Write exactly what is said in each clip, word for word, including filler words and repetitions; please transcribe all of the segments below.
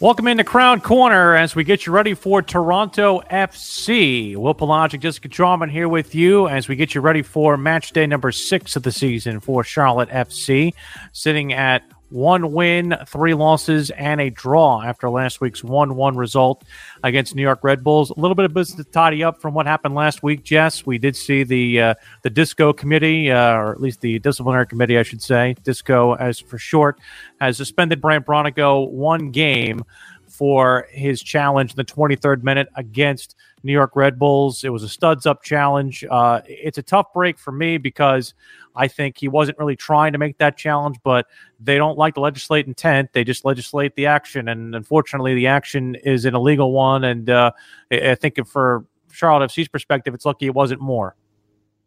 Welcome into Crown Corner as we get you ready for Toronto F C. Will Pelagic, Jessica Traumann here with you as we get you ready for match day number six of the season for Charlotte F C, sitting at one win, three losses, and a draw after last week's one one result against New York Red Bulls. A little bit of business to tidy up from what happened last week, Jess. We did see the uh, the DISCO committee, uh, or at least the disciplinary committee, I should say, DISCO as for short, has suspended Brandt Bronico one game for his challenge in the twenty-third minute against New York Red Bulls. It was a studs-up challenge. Uh, it's a tough break for me because I think he wasn't really trying to make that challenge, but they don't like to legislate intent. They just legislate the action, and unfortunately the action is an illegal one, and uh, I think for Charlotte F C's perspective, it's lucky it wasn't more.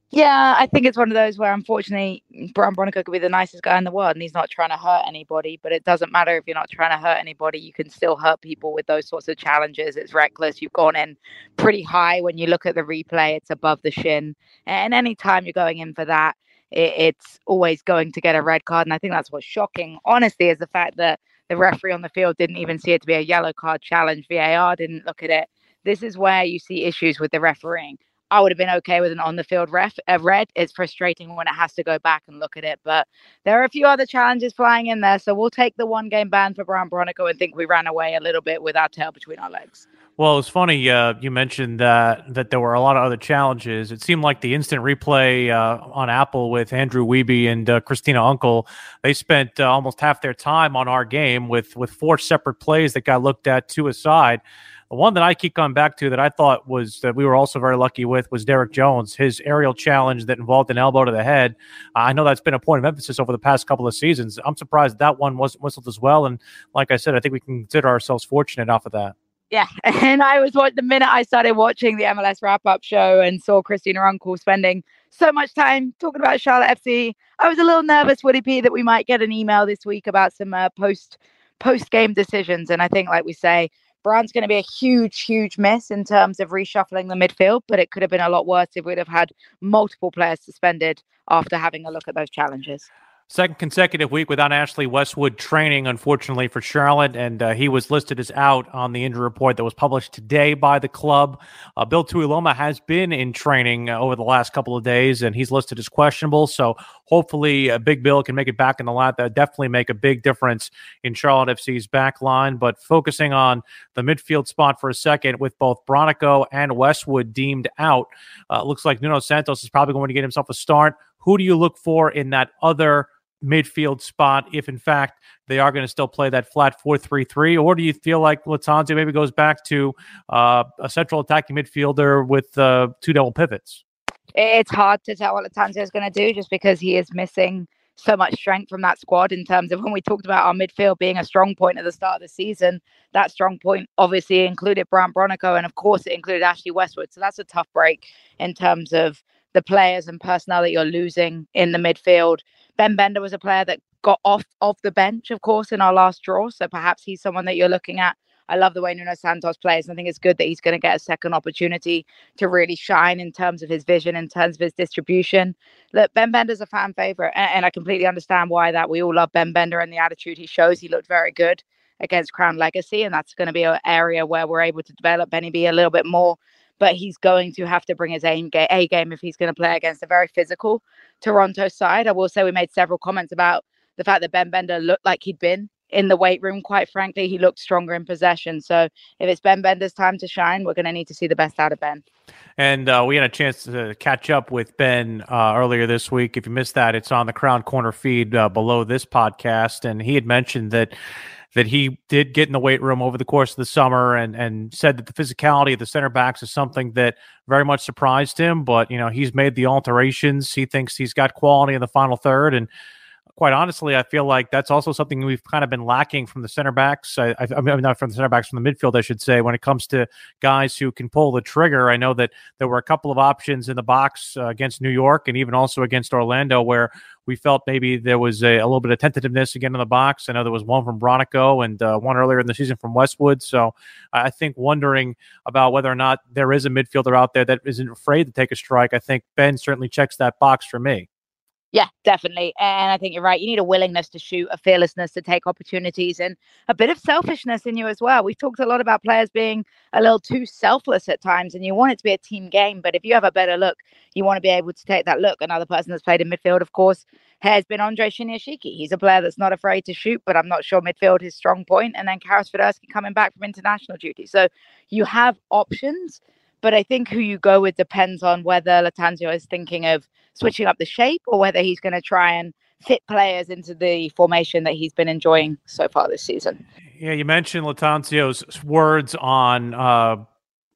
Yeah, I think it's one of those where, unfortunately, Brandt Bronico could be the nicest guy in the world and he's not trying to hurt anybody, but it doesn't matter if you're not trying to hurt anybody. You can still hurt people with those sorts of challenges. It's reckless. You've gone in pretty high. When you look at the replay, it's above the shin. And any time you're going in for that, it, it's always going to get a red card. And I think that's what's shocking, honestly, is the fact that the referee on the field didn't even see it to be a yellow card challenge. V A R didn't look at it. This is where you see issues with the refereeing. I would have been okay with an on-the-field ref, a red. It's frustrating when it has to go back and look at it. But there are a few other challenges flying in there. So we'll take the one-game ban for Brandt Bronico and think we ran away a little bit with our tail between our legs. Well, it's funny uh, you mentioned uh, that there were a lot of other challenges. It seemed like the instant replay uh, on Apple with Andrew Wiebe and uh, Christina Unkel, they spent uh, almost half their time on our game with, with four separate plays that got looked at two aside. The one that I keep coming back to that I thought was that we were also very lucky with was Derek Jones, his aerial challenge that involved an elbow to the head. I know that's been a point of emphasis over the past couple of seasons. I'm surprised that one wasn't whistled as well. And like I said, I think we can consider ourselves fortunate off of that. Yeah, and I was the minute I started watching the M L S wrap-up show and saw Christina Unkel spending so much time talking about Charlotte F C, I was a little nervous, Woody P, that we might get an email this week about some uh, post post-game decisions. And I think, like we say, Brandt's going to be a huge, huge miss in terms of reshuffling the midfield, but it could have been a lot worse if we'd have had multiple players suspended after having a look at those challenges. Second consecutive week without Ashley Westwood training, unfortunately, for Charlotte, and uh, he was listed as out on the injury report that was published today by the club. Uh, Bill Tuiloma has been in training uh, over the last couple of days, and he's listed as questionable, so hopefully uh, Big Bill can make it back in the lot. That would definitely make a big difference in Charlotte F C's back line, but focusing on the midfield spot for a second with both Bronico and Westwood deemed out, uh, looks like Nuno Santos is probably going to get himself a start. Who do you look for in that other midfield spot if, in fact, they are going to still play that flat four three three? Or do you feel like Lattanzio maybe goes back to uh, a central attacking midfielder with uh, two double pivots? It's hard to tell what Lattanzio is going to do just because he is missing so much strength from that squad in terms of when we talked about our midfield being a strong point at the start of the season. That strong point obviously included Brandt Bronico and, of course, it included Ashley Westwood. So that's a tough break in terms of the players and personnel that you're losing in the midfield. Ben Bender was a player that got off of the bench, of course, in our last draw. So perhaps he's someone that you're looking at. I love the way Nuno Santos plays. I think it's good that he's going to get a second opportunity to really shine in terms of his vision, in terms of his distribution. Look, Ben Bender's a fan favorite, and I completely understand why that. We all love Ben Bender and the attitude he shows. He looked very good against Crown Legacy, and that's going to be an area where we're able to develop Benny B a little bit more. But he's going to have to bring his A game if he's going to play against a very physical Toronto side. I will say we made several comments about the fact that Ben Bender looked like he'd been in the weight room. Quite frankly, he looked stronger in possession. So if it's Ben Bender's time to shine, we're going to need to see the best out of Ben. And uh, we had a chance to catch up with Ben uh, earlier this week. If you missed that, it's on the Crown Corner feed uh, below this podcast. And he had mentioned that that he did get in the weight room over the course of the summer and, and said that the physicality of the center backs is something that very much surprised him. But, you know, he's made the alterations. He thinks he's got quality in the final third. And quite honestly, I feel like that's also something we've kind of been lacking from the center backs. I, I, I mean, not from the center backs, from the midfield, I should say, when it comes to guys who can pull the trigger. I know that there were a couple of options in the box uh, against New York and even also against Orlando where we felt maybe there was a, a little bit of tentativeness again in the box. I know there was one from Bronico and uh, one earlier in the season from Westwood. So I think wondering about whether or not there is a midfielder out there that isn't afraid to take a strike, I think Ben certainly checks that box for me. Yeah, definitely. And I think you're right. You need a willingness to shoot, a fearlessness to take opportunities, and a bit of selfishness in you as well. We've talked a lot about players being a little too selfless at times, and you want it to be a team game. But if you have a better look, you want to be able to take that look. Another person that's played in midfield, of course, has been Andre Shinyashiki. He's a player that's not afraid to shoot, but I'm not sure midfield is strong point. And then Karol Swiderski coming back from international duty. So you have options. But I think who you go with depends on whether Lattanzio is thinking of switching up the shape or whether he's going to try and fit players into the formation that he's been enjoying so far this season. Yeah, you mentioned Lattanzio's words on uh,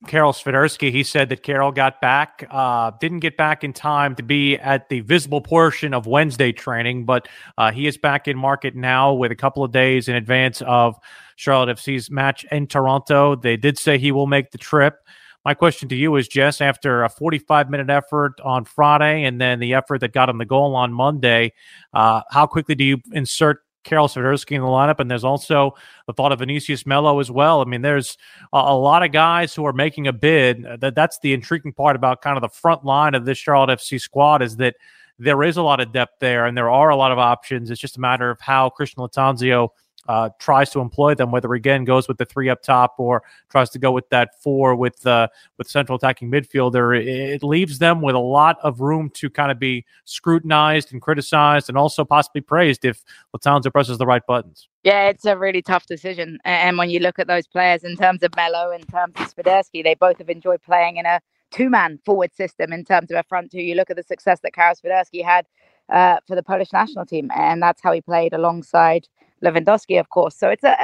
Karol Swiderski. He said that Karol got back, uh, didn't get back in time to be at the visible portion of Wednesday training, but uh, he is back in market now with a couple of days in advance of Charlotte F C's match in Toronto. They did say he will make the trip. My question to you is, Jess, after a forty-five minute effort on Friday and then the effort that got him the goal on Monday, uh, how quickly do you insert Karol Swiderski in the lineup? And there's also the thought of Vinicius Mello as well. I mean, there's a, a lot of guys who are making a bid. That That's the intriguing part about kind of the front line of this Charlotte F C squad is that there is a lot of depth there and there are a lot of options. It's just a matter of how Christian Lattanzio Uh, tries to employ them, whether again goes with the three up top or tries to go with that four with uh, with central attacking midfielder. It, it leaves them with a lot of room to kind of be scrutinized and criticized and also possibly praised if Lattanzio presses the right buttons. Yeah, it's a really tough decision. And when you look at those players in terms of Mello, in terms of Swiderski, they both have enjoyed playing in a two-man forward system in terms of a front two. You look at the success that Karol Swiderski had uh, for the Polish national team, and that's how he played alongside Lewandowski, of course. So it's a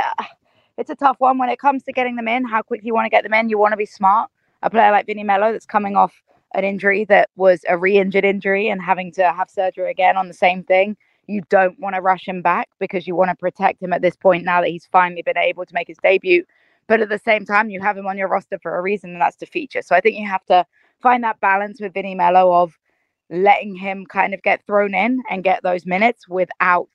it's a tough one when it comes to getting them in, how quickly you want to get them in. You want to be smart. A player like Vinny Mello that's coming off an injury that was a re-injured injury and having to have surgery again on the same thing, you don't want to rush him back because you want to protect him at this point now that he's finally been able to make his debut. But at the same time, you have him on your roster for a reason, and that's to feature. So I think you have to find that balance with Vinny Mello of letting him kind of get thrown in and get those minutes without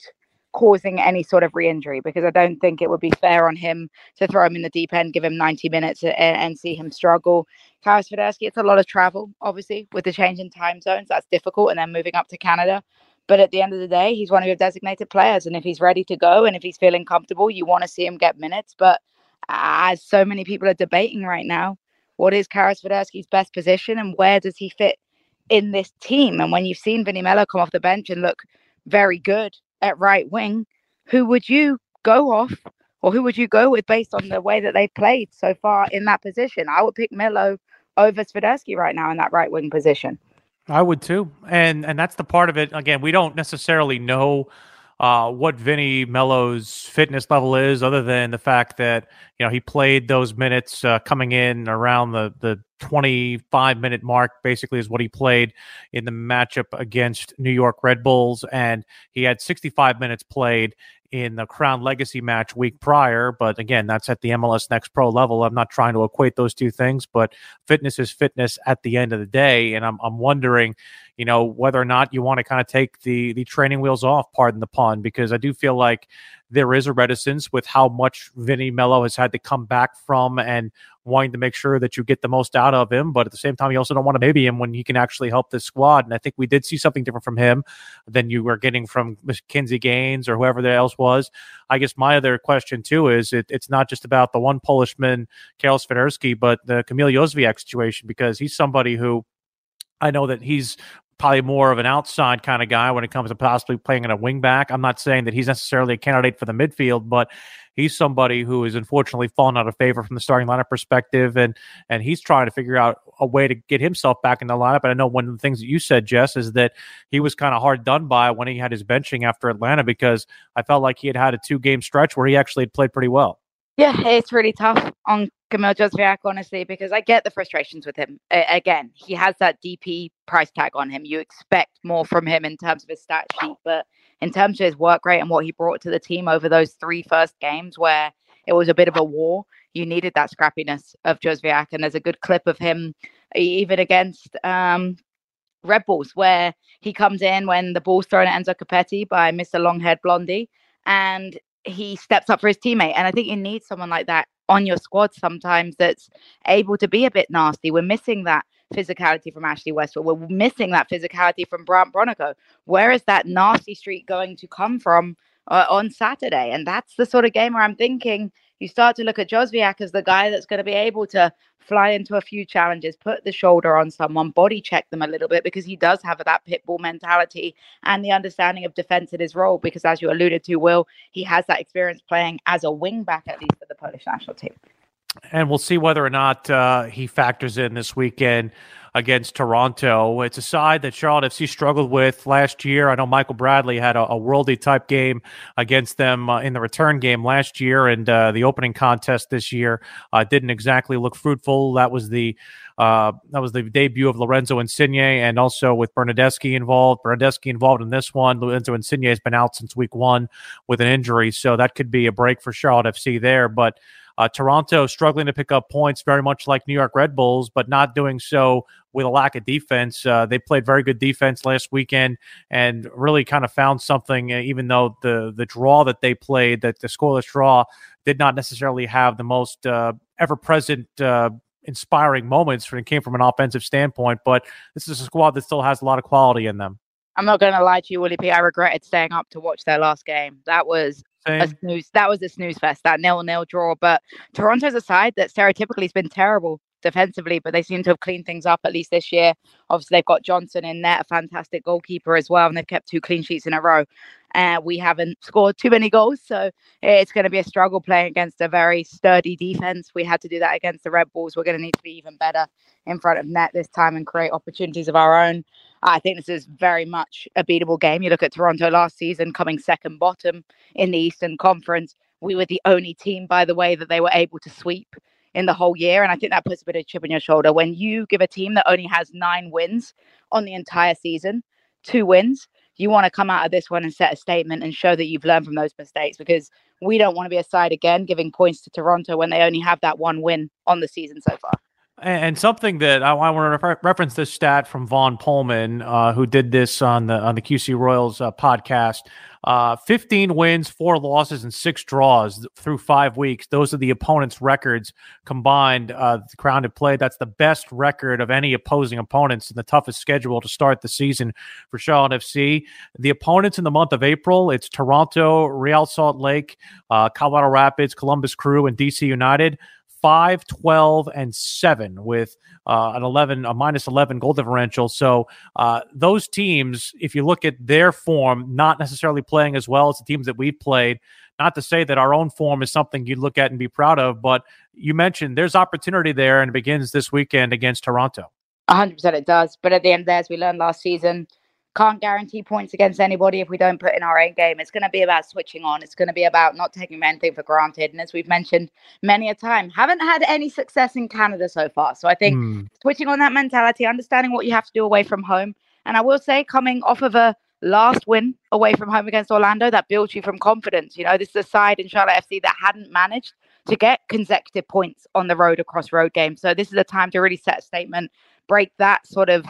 causing any sort of re-injury, because I don't think it would be fair on him to throw him in the deep end, give him ninety minutes and, and see him struggle. Karol Swiderski, it's a lot of travel, obviously, with the change in time zones. That's difficult. And then moving up to Canada. But at the end of the day, he's one of your designated players. And if he's ready to go and if he's feeling comfortable, you want to see him get minutes. But as so many people are debating right now, what is Karol Swiderski's best position and where does he fit in this team? And when you've seen Vinny Mello come off the bench and look very good at right wing, who would you go off or who would you go with based on the way that they've played so far in that position? I would pick Mello over Swiderski right now in that right wing position. I would too. And and that's the part of it. Again, we don't necessarily know uh, what Vinny Mello's fitness level is other than the fact that, you know, he played those minutes uh, coming in around the, the twenty-five minute mark, basically, is what he played in the matchup against New York Red Bulls. And he had sixty-five minutes played in the Crown Legacy match week prior. But again, that's at the M L S Next Pro level. I'm not trying to equate those two things, but fitness is fitness at the end of the day. And I'm I'm wondering, you know, whether or not you want to kind of take the the training wheels off, pardon the pun, because I do feel like there is a reticence with how much Vinny Mello has had to come back from and wanting to make sure that you get the most out of him. But at the same time, you also don't want to baby him when he can actually help this squad. And I think we did see something different from him than you were getting from McKenzie Gaines or whoever else was. I guess my other question, too, is it, it's not just about the one Polishman, Karol Swiderski, but the Kamil Jozwiak situation, because he's somebody who I know that he's probably more of an outside kind of guy when it comes to possibly playing in a wing back. I'm not saying that he's necessarily a candidate for the midfield, but he's somebody who is unfortunately fallen out of favor from the starting lineup perspective, and and he's trying to figure out a way to get himself back in the lineup. And I know one of the things that you said, Jess, is that he was kind of hard done by when he had his benching after Atlanta, because I felt like he had had a two-game stretch where he actually had played pretty well. Yeah, it's really tough on Kamil Jozwiak, honestly, because I get the frustrations with him. Uh, again, he has that D P price tag on him. You expect more from him in terms of his stat sheet, but in terms of his work rate and what he brought to the team over those three first games where it was a bit of a war, you needed that scrappiness of Jozwiak. And there's a good clip of him even against um, Red Bulls where he comes in when the ball's thrown at Enzo Capetti by Mister Longhead Blondie, and he steps up for his teammate. And I think you need someone like that on your squad sometimes that's able to be a bit nasty. We're missing that physicality from Ashley Westwood. We're missing that physicality from Brandt Bronico. Where is that nasty streak going to come from uh, on Saturday? And that's the sort of game where I'm thinking you start to look at Jozwiak as the guy that's going to be able to fly into a few challenges, put the shoulder on someone, body check them a little bit, because he does have that pit bull mentality and the understanding of defense in his role. Because as you alluded to, Will, he has that experience playing as a wing back, at least for the Polish national team. And we'll see whether or not uh, he factors in this weekend against Toronto. It's a side that Charlotte F C struggled with last year. I know Michael Bradley had a, a worldie-type game against them uh, in the return game last year, and uh, the opening contest this year uh, didn't exactly look fruitful. That was the uh, that was the debut of Lorenzo Insigne, and also with Bernadeschi involved. Bernadeschi involved in this one. Lorenzo Insigne has been out since week one with an injury, so that could be a break for Charlotte F C there, but Uh, Toronto struggling to pick up points, very much like New York Red Bulls, but not doing so with a lack of defense. Uh, they played very good defense last weekend and really kind of found something, uh, even though the the draw that they played, that the scoreless draw, did not necessarily have the most uh, ever-present uh inspiring moments when it came from an offensive standpoint. But this is a squad that still has a lot of quality in them. I'm not going to lie to you, Willie P. I regretted staying up to watch their last game. That was... A snooze. That was a snooze fest, that nil-nil draw. But Toronto's a side that stereotypically has been terrible defensively, but they seem to have cleaned things up, at least this year. Obviously, they've got Johnson in net, a fantastic goalkeeper as well, and they've kept two clean sheets in a row. Uh, we haven't scored too many goals, so it's going to be a struggle playing against a very sturdy defense. We had to do that against the Red Bulls. We're going to need to be even better in front of net this time and create opportunities of our own. I think this is very much a beatable game. You look at Toronto last season coming second bottom in the Eastern Conference. We were the only team, by the way, that they were able to sweep in the whole year. And I think that puts a bit of chip on your shoulder. When you give a team that only has nine wins on the entire season, two wins, you want to come out of this one and set a statement and show that you've learned from those mistakes, because we don't want to be a side again giving points to Toronto when they only have that one win on the season so far. And something that I want to reference this stat from Vaughn Pullman, uh, who did this on the on the Q C Royals uh, podcast. Uh, fifteen wins, four losses, and six draws through five weeks. Those are the opponents' records combined. Uh, the Crown have played. That's the best record of any opposing opponents and the toughest schedule to start the season for Charlotte F C. The opponents in the month of April, it's Toronto, Real Salt Lake, uh, Colorado Rapids, Columbus Crew, and D C United. five, twelve, and seven with uh, an eleven, a minus eleven goal differential. So uh, those teams, if you look at their form, not necessarily playing as well as the teams that we've played. Not to say that our own form is something you'd look at and be proud of, but you mentioned there's opportunity there, and it begins this weekend against Toronto. one hundred percent it does. But at the end there, as we learned last season, can't guarantee points against anybody if we don't put in our own game. It's going to be about switching on. It's going to be about not taking anything for granted. And as we've mentioned many a time, haven't had any success in Canada so far. So I think mm. switching on that mentality, understanding what you have to do away from home. And I will say, coming off of a last win away from home against Orlando, that builds you from confidence. You know, this is a side in Charlotte F C that hadn't managed to get consecutive points on the road across road games. So this is a time to really set a statement, break that sort of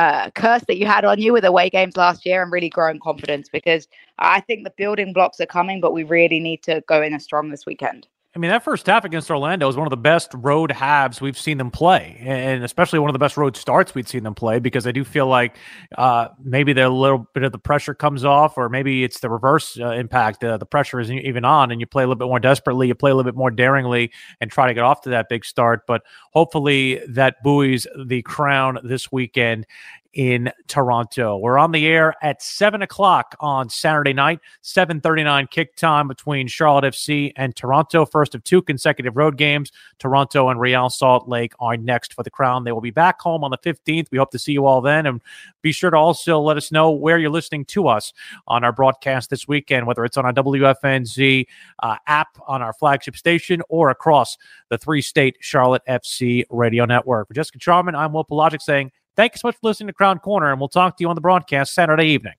Uh, curse that you had on you with away games last year and really grow in confidence, because I think the building blocks are coming, but we really need to go in as strong this weekend. I mean, that first half against Orlando was one of the best road halves we've seen them play, and especially one of the best road starts we'd seen them play, because I do feel like uh, maybe their little bit of the pressure comes off, or maybe it's the reverse uh, impact. Uh, the pressure isn't even on, and you play a little bit more desperately, you play a little bit more daringly, and try to get off to that big start. But hopefully that buoys the Crown this weekend in Toronto. We're on the air at seven o'clock on Saturday night, seven thirty-nine kick time between Charlotte F C and Toronto. First of two consecutive road games. Toronto and Real Salt Lake are next for the Crown. They will be back home on the fifteenth. We hope to see you all then. And be sure to also let us know where you're listening to us on our broadcast this weekend, whether it's on our W F N Z uh, app on our flagship station or across the three-state Charlotte F C radio network. For Jessica Traumann, I'm Will Pelagic saying, thank you so much for listening to Crown Corner, and we'll talk to you on the broadcast Saturday evening.